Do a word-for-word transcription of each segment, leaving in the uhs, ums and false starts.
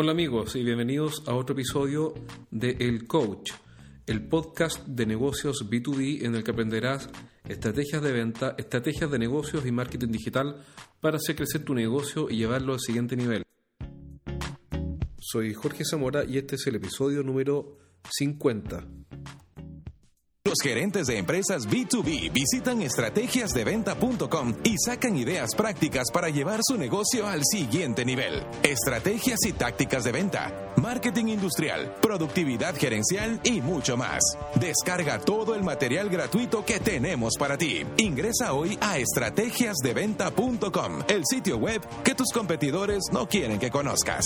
Hola amigos y bienvenidos a otro episodio de El Coach, el podcast de negocios B dos B en el que aprenderás estrategias de venta, estrategias de negocios y marketing digital para hacer crecer tu negocio y llevarlo al siguiente nivel. Soy Jorge Zamora y este es el episodio número cincuenta. Los gerentes de empresas B dos B visitan estrategias de venta punto com y sacan ideas prácticas para llevar su negocio al siguiente nivel. Estrategias y tácticas de venta, marketing industrial, productividad gerencial y mucho más. Descarga todo el material gratuito que tenemos para ti. Ingresa hoy a estrategias de venta punto com, el sitio web que tus competidores no quieren que conozcas.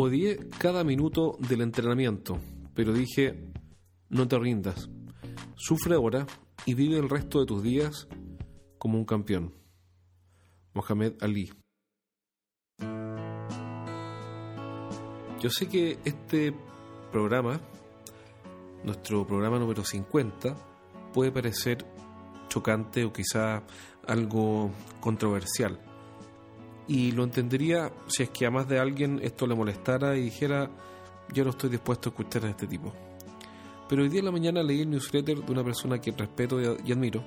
Odié cada minuto del entrenamiento, pero dije, no te rindas, sufre ahora y vive el resto de tus días como un campeón. Mohamed Ali. Yo sé que este programa, nuestro programa número cincuenta, puede parecer chocante o quizá algo controversial. Y lo entendería si es que a más de alguien esto le molestara y dijera, yo no estoy dispuesto a escuchar a este tipo. Pero hoy día en la mañana leí el newsletter de una persona que respeto y admiro,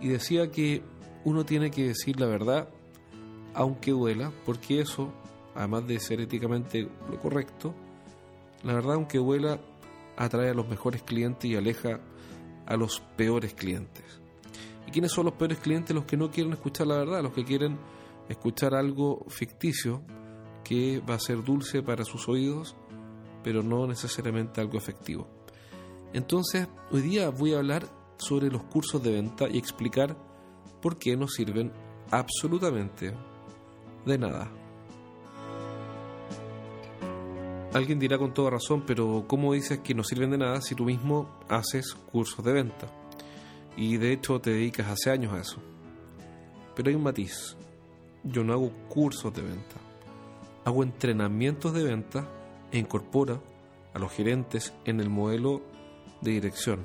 y decía que uno tiene que decir la verdad, aunque duela, porque eso, además de ser éticamente lo correcto, la verdad, aunque duela, atrae a los mejores clientes y aleja a los peores clientes. ¿Y quiénes son los peores clientes? Los que no quieren escuchar la verdad, los que quieren escuchar algo ficticio que va a ser dulce para sus oídos, pero no necesariamente algo efectivo. Entonces, hoy día voy a hablar sobre los cursos de venta y explicar por qué no sirven absolutamente de nada. Alguien dirá con toda razón, pero ¿cómo dices que no sirven de nada si tú mismo haces cursos de venta? Y de hecho te dedicas hace años a eso. Pero hay un matiz. Yo no hago cursos de venta, hago entrenamientos de venta e incorpora a los gerentes en el modelo de dirección.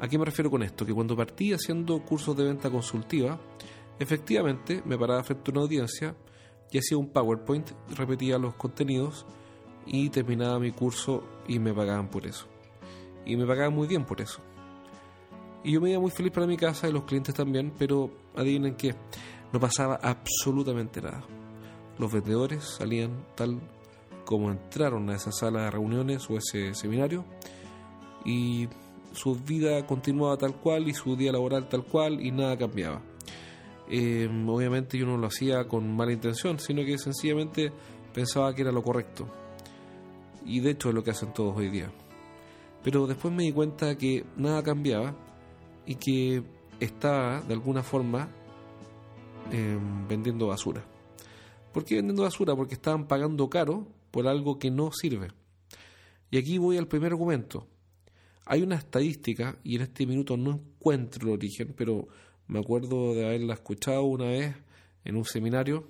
¿A qué me refiero con esto? Que cuando partí haciendo cursos de venta consultiva, efectivamente me paraba frente a una audiencia y hacía un PowerPoint, repetía los contenidos y terminaba mi curso y me pagaban por eso. Y me pagaban muy bien por eso. Y yo me iba muy feliz para mi casa y los clientes también, pero adivinen qué. No pasaba absolutamente nada. Los vendedores salían tal como entraron a esa sala de reuniones o ese seminario y su vida continuaba tal cual y su día laboral tal cual y nada cambiaba. Eh, obviamente yo no lo hacía con mala intención, sino que sencillamente pensaba que era lo correcto. Y de hecho es lo que hacen todos hoy día. Pero después me di cuenta que nada cambiaba y que estaba de alguna forma Eh, vendiendo basura. ¿Por qué vendiendo basura? Porque estaban pagando caro por algo que no sirve. Y aquí voy al primer argumento. Hay una estadística, y en este minuto no encuentro el origen, pero me acuerdo de haberla escuchado una vez en un seminario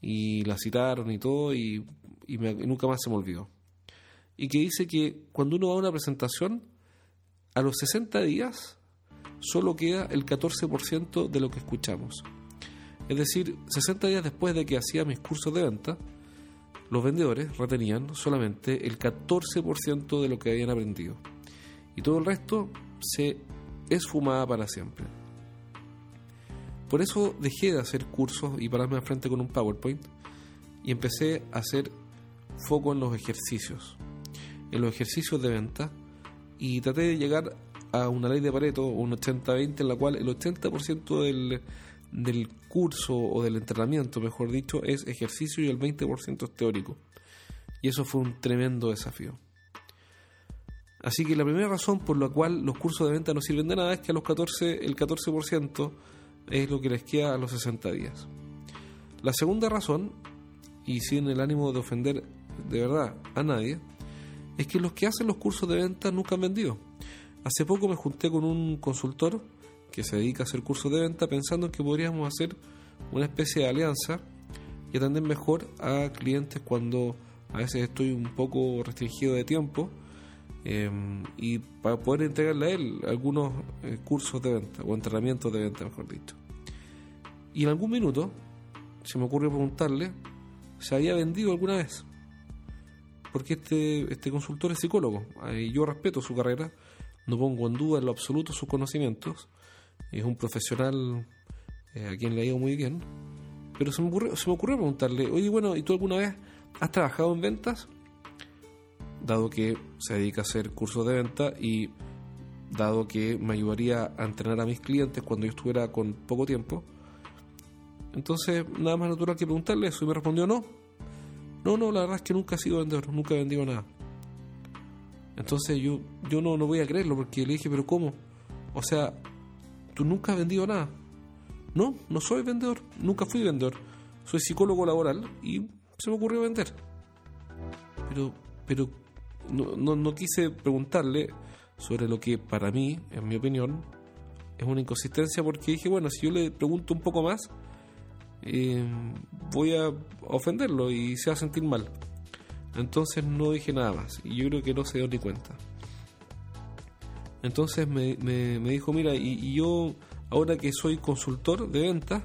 y la citaron y todo y, y, me, y nunca más se me olvidó. Y que dice que cuando uno va a una presentación, a los sesenta días solo queda el catorce por ciento de lo que escuchamos. Es decir, sesenta días después de que hacía mis cursos de venta, los vendedores retenían solamente el catorce por ciento de lo que habían aprendido. Y todo el resto se esfumaba para siempre. Por eso dejé de hacer cursos y pararme al frente con un PowerPoint y empecé a hacer foco en los ejercicios, en los ejercicios de venta, y traté de llegar a una ley de Pareto, un ochenta veinte, en la cual el ochenta por ciento del... del curso o del entrenamiento, mejor dicho, es ejercicio y el veinte por ciento es teórico. Y eso fue un tremendo desafío. Así que la primera razón por la cual los cursos de venta no sirven de nada es que a los catorce, el catorce por ciento es lo que les queda a los sesenta días. La segunda razón, y sin el ánimo de ofender de verdad a nadie, es que los que hacen los cursos de venta nunca han vendido. Hace poco me junté con un consultor que se dedica a hacer cursos de venta, pensando que podríamos hacer una especie de alianza y atender mejor a clientes cuando a veces estoy un poco restringido de tiempo eh, y para poder entregarle a él algunos eh, cursos de venta o entrenamientos de venta, mejor dicho. Y en algún minuto se me ocurrió preguntarle si había vendido alguna vez, porque este, este consultor es psicólogo y yo respeto su carrera, no pongo en duda en lo absoluto sus conocimientos, es un profesional eh, a quien le ha ido muy bien, pero se me ocurrió, se me ocurrió preguntarle, oye, bueno, ¿y tú alguna vez has trabajado en ventas? Dado que se dedica a hacer cursos de venta y dado que me ayudaría a entrenar a mis clientes cuando yo estuviera con poco tiempo, entonces nada más natural que preguntarle eso. Y me respondió no, no, no, la verdad es que nunca he sido vendedor, nunca he vendido nada. Entonces yo, yo no, no voy a creerlo, porque le dije, pero ¿cómo? O sea, ¿tú nunca has vendido nada? No, no soy vendedor, nunca fui vendedor, soy psicólogo laboral y se me ocurrió vender. Pero, pero no, no, no quise preguntarle sobre lo que para mí, en mi opinión, es una inconsistencia, porque dije, bueno, si yo le pregunto un poco más, eh, voy a ofenderlo y se va a sentir mal. Entonces no dije nada más y yo creo que no se dio ni cuenta. Entonces me, me, me dijo, mira, y, y yo ahora que soy consultor de ventas,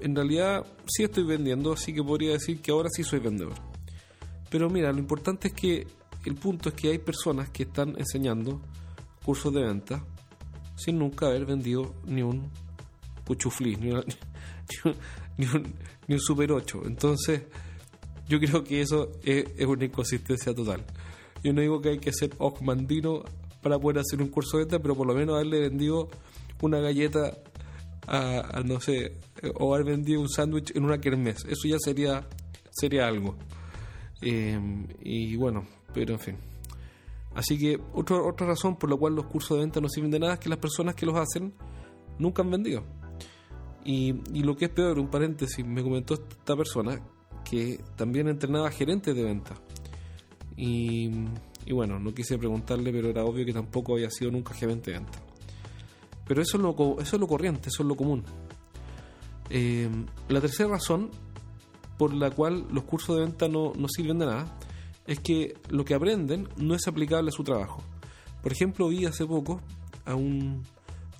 en realidad sí estoy vendiendo, así que podría decir que ahora sí soy vendedor. Pero mira, lo importante es que el punto es que hay personas que están enseñando cursos de venta sin nunca haber vendido ni un cuchuflí, ni, una, ni, ni, un, ni un super ocho. Entonces yo creo que eso es, es una inconsistencia total. Yo no digo que hay que ser osmandino para poder hacer un curso de venta, pero por lo menos haberle vendido una galleta a, a no sé, o haber vendido un sándwich en una kermés, eso ya sería sería algo. Eh, y bueno, pero en fin. Así que otro, otra razón por la cual los cursos de venta no sirven de nada es que las personas que los hacen nunca han vendido. Y, y lo que es peor, un paréntesis, me comentó esta persona que también entrenaba gerentes de venta. Y, y bueno, no quise preguntarle, pero era obvio que tampoco había sido nunca gerente de venta. Pero eso es lo, eso es lo corriente, eso es lo común. Eh, la tercera razón por la cual los cursos de venta no, no sirven de nada es que lo que aprenden no es aplicable a su trabajo. Por ejemplo, vi hace poco a un,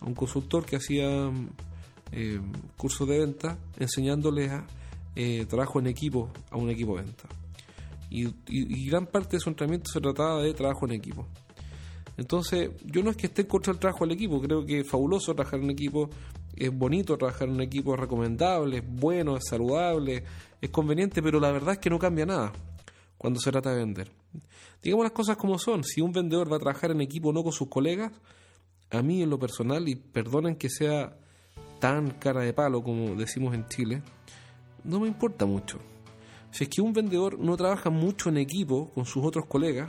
a un consultor que hacía eh, cursos de venta enseñándoles a eh, trabajo en equipo a un equipo de venta. Y, y, y gran parte de su entrenamiento se trataba de trabajo en equipo. Entonces, yo no es que esté en contra del trabajo del equipo, creo que es fabuloso trabajar en equipo, es bonito trabajar en equipo, es recomendable, es bueno, es saludable, es conveniente, pero la verdad es que no cambia nada cuando se trata de vender. Digamos las cosas como son, si un vendedor va a trabajar en equipo o no con sus colegas, a mí en lo personal, y perdonen que sea tan cara de palo como decimos en Chile, no me importa mucho. Si es que un vendedor no trabaja mucho en equipo con sus otros colegas,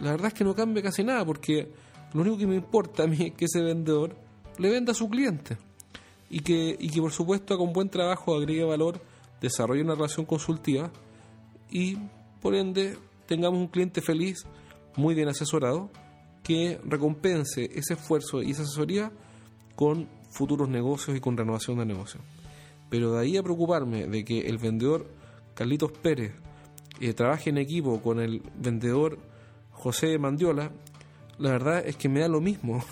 la verdad es que no cambia casi nada, porque lo único que me importa a mí es que ese vendedor le venda a su cliente y que, y que por supuesto haga un buen trabajo, agregue valor, desarrolle una relación consultiva y por ende tengamos un cliente feliz, muy bien asesorado, que recompense ese esfuerzo y esa asesoría con futuros negocios y con renovación de negocios. Pero de ahí a preocuparme de que el vendedor Carlitos Pérez eh, trabaje en equipo con el vendedor José Mandiola, la verdad es que me da lo mismo.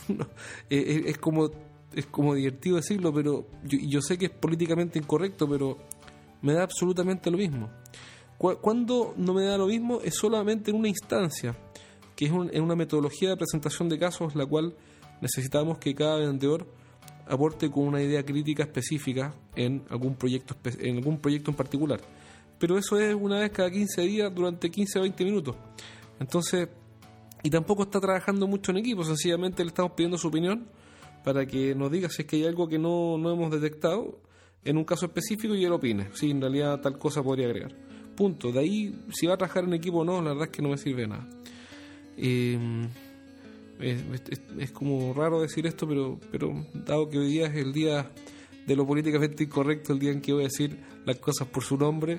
es, es como es como divertido decirlo, pero yo, yo sé que es políticamente incorrecto, pero me da absolutamente lo mismo. Cuando no me da lo mismo es solamente en una instancia, que es un, en una metodología de presentación de casos, la cual necesitamos que cada vendedor aporte con una idea crítica específica en algún proyecto en algún proyecto en particular. Pero eso es una vez cada quince días, durante quince a veinte minutos. Entonces, y tampoco está trabajando mucho en equipo, sencillamente le estamos pidiendo su opinión para que nos diga si es que hay algo que no, no hemos detectado en un caso específico y él opine. Sí, en realidad tal cosa podría agregar. Punto. De ahí, si va a trabajar en equipo o no, la verdad es que no me sirve de nada. Eh, es, es, es como raro decir esto, pero, pero dado que hoy día es el día de lo políticamente incorrecto, el día en que voy a decir las cosas por su nombre.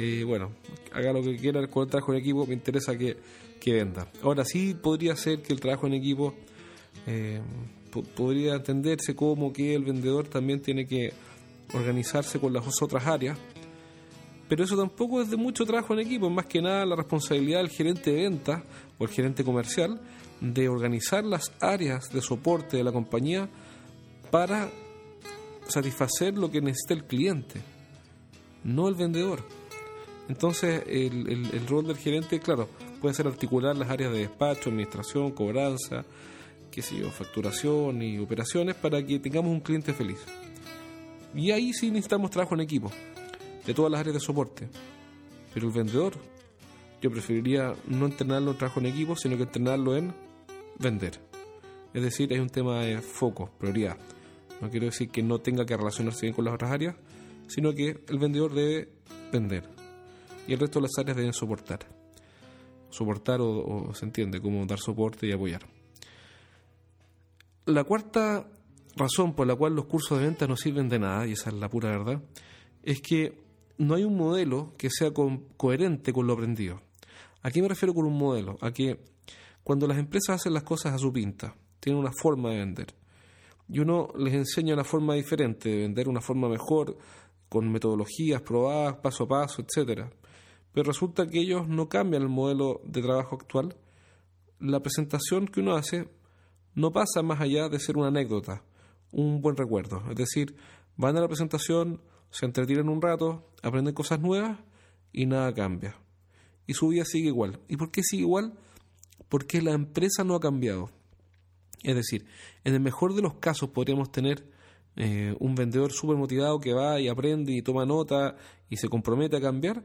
Eh, bueno, haga lo que quiera con el trabajo en equipo, me interesa que, que venda. Ahora sí podría ser que el trabajo en equipo eh, po- podría entenderse como que el vendedor también tiene que organizarse con las otras áreas pero eso tampoco es de mucho trabajo en equipo, más que nada la responsabilidad del gerente de ventas o el gerente comercial de organizar las áreas de soporte de la compañía para satisfacer lo que necesita el cliente, no el vendedor. Entonces el, el, el rol del gerente, claro, puede ser articular las áreas de despacho, administración, cobranza, qué sé yo, facturación y operaciones para que tengamos un cliente feliz. Y ahí sí necesitamos trabajo en equipo, de todas las áreas de soporte. Pero el vendedor, yo preferiría no entrenarlo en trabajo en equipo, sino que entrenarlo en vender. Es decir, hay un tema de foco, prioridad. No quiero decir que no tenga que relacionarse bien con las otras áreas, sino que el vendedor debe vender y el resto de las áreas deben soportar. Soportar o, o se entiende como dar soporte y apoyar. La cuarta razón por la cual los cursos de ventas no sirven de nada, y esa es la pura verdad, es que no hay un modelo que sea co- coherente con lo aprendido. ¿A qué me refiero con un modelo? A que cuando las empresas hacen las cosas a su pinta, tienen una forma de vender, y uno les enseña una forma diferente de vender, una forma mejor, con metodologías probadas, paso a paso, etcétera. Pero resulta que ellos no cambian el modelo de trabajo actual. La presentación que uno hace no pasa más allá de ser una anécdota, un buen recuerdo. Es decir, van a la presentación, se entretienen un rato, aprenden cosas nuevas y nada cambia. Y su vida sigue igual. ¿Y por qué sigue igual? Porque la empresa no ha cambiado. Es decir, en el mejor de los casos podríamos tener eh, un vendedor súper motivado que va y aprende y toma nota y se compromete a cambiar,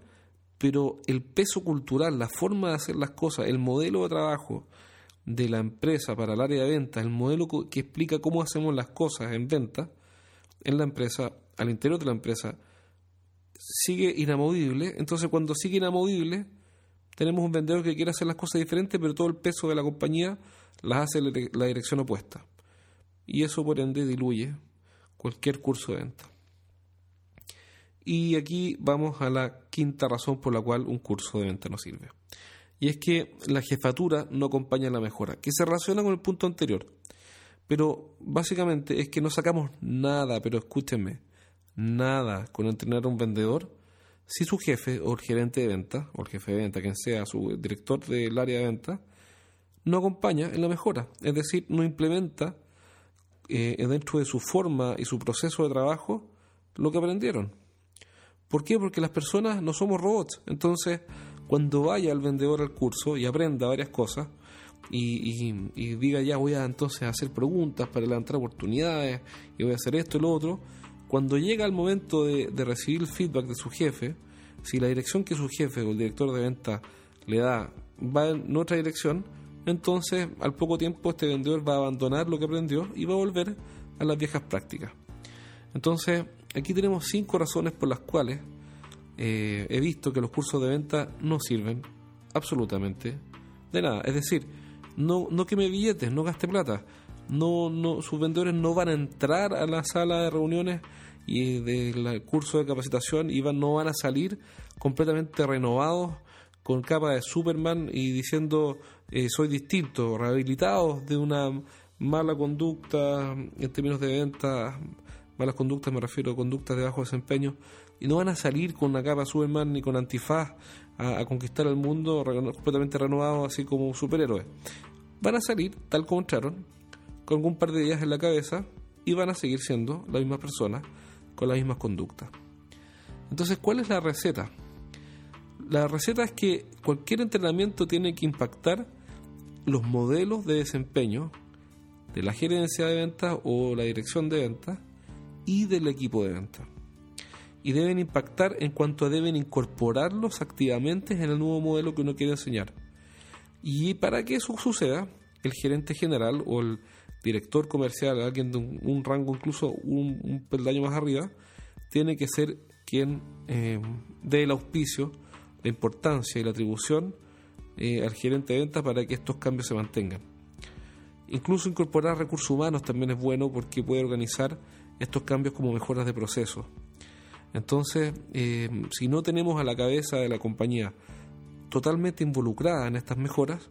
pero el peso cultural, la forma de hacer las cosas, el modelo de trabajo de la empresa para el área de ventas, el modelo que explica cómo hacemos las cosas en venta, en la empresa, al interior de la empresa, sigue inamovible. Entonces, cuando sigue inamovible, tenemos un vendedor que quiere hacer las cosas diferentes, pero todo el peso de la compañía las hace la dirección opuesta. Y eso, por ende, diluye cualquier curso de venta. Y aquí vamos a la quinta razón por la cual un curso de venta no sirve. Y es que la jefatura no acompaña la mejora, que se relaciona con el punto anterior. Pero básicamente es que no sacamos nada, pero escúchenme, nada con entrenar a un vendedor si su jefe o el gerente de venta, o el jefe de venta, quien sea, su director del área de venta, no acompaña en la mejora. Es decir, no implementa eh, dentro de su forma y su proceso de trabajo lo que aprendieron. ¿Por qué? Porque las personas no somos robots. Entonces, cuando vaya el vendedor al curso y aprenda varias cosas y, y, y diga ya voy a entonces hacer preguntas para levantar oportunidades y voy a hacer esto y lo otro, cuando llega el momento de, de recibir el feedback de su jefe, si la dirección que su jefe o el director de venta le da va en otra dirección, entonces al poco tiempo este vendedor va a abandonar lo que aprendió y va a volver a las viejas prácticas. Entonces aquí tenemos cinco razones por las cuales Eh, he visto que los cursos de venta no sirven absolutamente de nada. Es decir, no, no queme billetes, no gaste plata, no, no, sus vendedores no van a entrar a la sala de reuniones y del curso de capacitación y van, no van a salir completamente renovados con capa de Superman y diciendo eh, soy distinto, rehabilitados de una mala conducta en términos de ventas. Malas conductas me refiero a conductas de bajo desempeño, y no van a salir con una capa Superman ni con antifaz a, a conquistar el mundo completamente renovado así como superhéroes. Van a salir tal como entraron, con un par de ideas en la cabeza, y van a seguir siendo las mismas personas con las mismas conductas. Entonces, ¿cuál es la receta? La receta es que cualquier entrenamiento tiene que impactar los modelos de desempeño de la gerencia de ventas o la dirección de ventas y del equipo de venta, y deben impactar en cuanto a deben incorporarlos activamente en el nuevo modelo que uno quiere enseñar. Y para que eso suceda, el gerente general o el director comercial, alguien de un, un rango incluso un, un peldaño más arriba, tiene que ser quien eh, dé el auspicio, la importancia y la atribución eh, al gerente de venta para que estos cambios se mantengan. Incluso incorporar recursos humanos también es bueno, porque puede organizar estos cambios como mejoras de proceso. Entonces, eh, si no tenemos a la cabeza de la compañía totalmente involucrada en estas mejoras,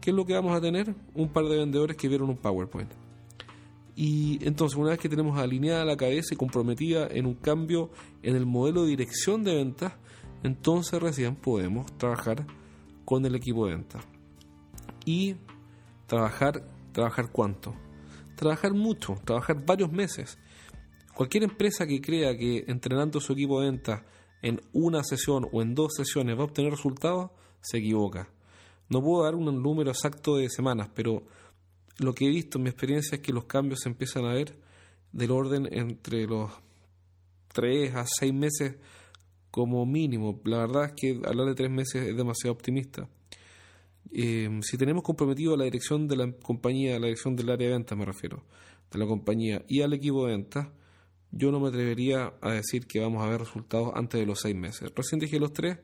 ¿qué es lo que vamos a tener? Un par de vendedores que vieron un PowerPoint. Y entonces, una vez que tenemos alineada la cabeza y comprometida en un cambio en el modelo de dirección de ventas, entonces recién podemos trabajar con el equipo de venta. Y trabajar, ¿trabajar cuánto? Trabajar mucho, trabajar varios meses. Cualquier empresa que crea que entrenando su equipo de venta en una sesión o en dos sesiones va a obtener resultados, se equivoca. No puedo dar un número exacto de semanas, pero lo que he visto en mi experiencia es que los cambios se empiezan a ver del orden entre los tres a seis meses como mínimo. La verdad es que hablar de tres meses es demasiado optimista. Eh, si tenemos comprometido a la dirección de la compañía, a la dirección del área de ventas me refiero, de la compañía y al equipo de ventas, yo no me atrevería a decir que vamos a ver resultados antes de los seis meses. Recién dije los tres,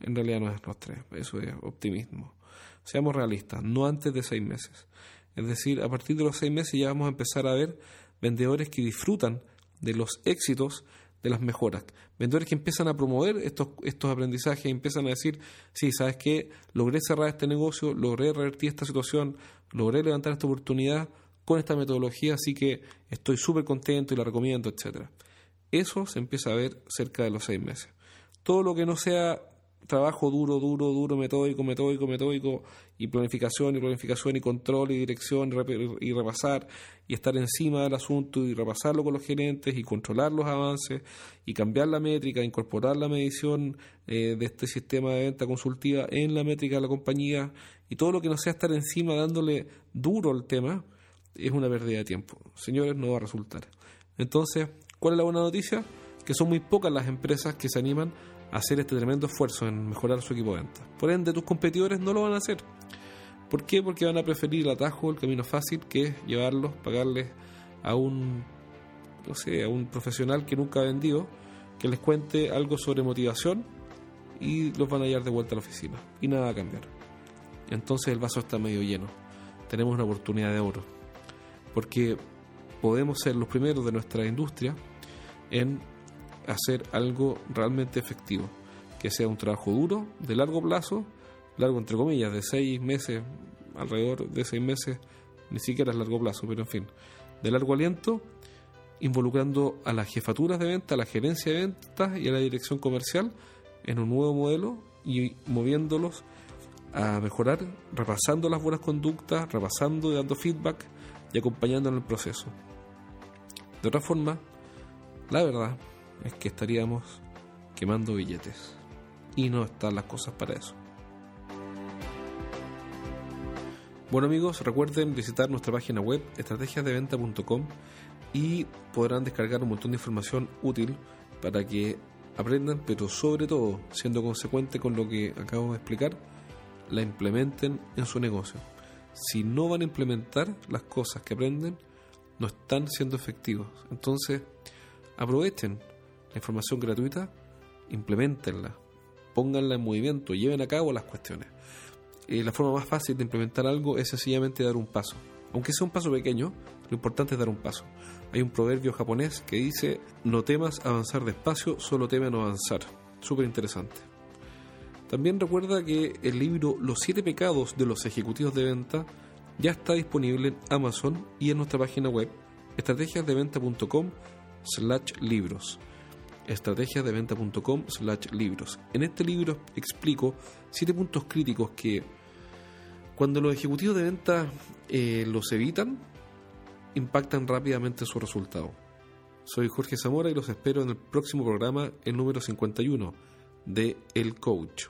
en realidad no es los tres, eso es optimismo. Seamos realistas, no antes de seis meses. Es decir, a partir de los seis meses ya vamos a empezar a ver vendedores que disfrutan de los éxitos, de las mejoras. Vendedores que empiezan a promover estos, estos aprendizajes, empiezan a decir, sí, ¿sabes qué? Logré cerrar este negocio, logré revertir esta situación, logré levantar esta oportunidad con esta metodología, así que estoy súper contento y la recomiendo, etcétera. Eso se empieza a ver cerca de los seis meses. Todo lo que no sea trabajo duro, duro, duro, metódico, metódico, metódico, y planificación, y planificación, y control, y dirección, y, rep- y repasar, y estar encima del asunto, y repasarlo con los gerentes, y controlar los avances, y cambiar la métrica, incorporar la medición eh, de este sistema de venta consultiva en la métrica de la compañía, y todo lo que no sea estar encima dándole duro al tema, es una pérdida de tiempo. Señores, no va a resultar. Entonces, ¿cuál es la buena noticia? Que son muy pocas las empresas que se animan a hacer este tremendo esfuerzo en mejorar su equipo de ventas. Por ende, tus competidores no lo van a hacer. ¿Por qué? Porque van a preferir el atajo, el camino fácil, que es llevarlos, pagarles a un, no sé, a un profesional que nunca ha vendido, que les cuente algo sobre motivación y los van a llevar de vuelta a la oficina. Y nada va a cambiar. Entonces el vaso está medio lleno. Tenemos una oportunidad de oro. Porque podemos ser los primeros de nuestra industria en hacer algo realmente efectivo, que sea un trabajo duro, de largo plazo, largo entre comillas, de seis meses, alrededor de seis meses, ni siquiera es largo plazo, pero en fin, de largo aliento, involucrando a las jefaturas de venta, a la gerencia de ventas y a la dirección comercial en un nuevo modelo y moviéndolos a mejorar, repasando las buenas conductas, repasando y dando feedback y acompañando en el proceso. De otra forma, la verdad es que estaríamos quemando billetes y no están las cosas para eso. Bueno amigos, recuerden visitar nuestra página web estrategias de venta punto com y podrán descargar un montón de información útil para que aprendan, pero sobre todo, siendo consecuente con lo que acabo de explicar, la implementen en su negocio. Si no van a implementar las cosas que aprenden, no están siendo efectivos. Entonces, aprovechen la información gratuita, implementenla, pónganla en movimiento, lleven a cabo las cuestiones. Eh, la forma más fácil de implementar algo es sencillamente dar un paso. Aunque sea un paso pequeño, lo importante es dar un paso. Hay un proverbio japonés que dice, no temas avanzar despacio, solo temen avanzar. Súper interesante. También recuerda que el libro Los siete Pecados de los Ejecutivos de Venta ya está disponible en Amazon y en nuestra página web estrategias de venta punto com slash libros estrategias de venta punto com slash libros. En este libro explico siete puntos críticos que cuando los ejecutivos de venta eh, los evitan, impactan rápidamente su resultado. Soy Jorge Zamora y los espero en el próximo programa, el número cincuenta y uno de El Coach.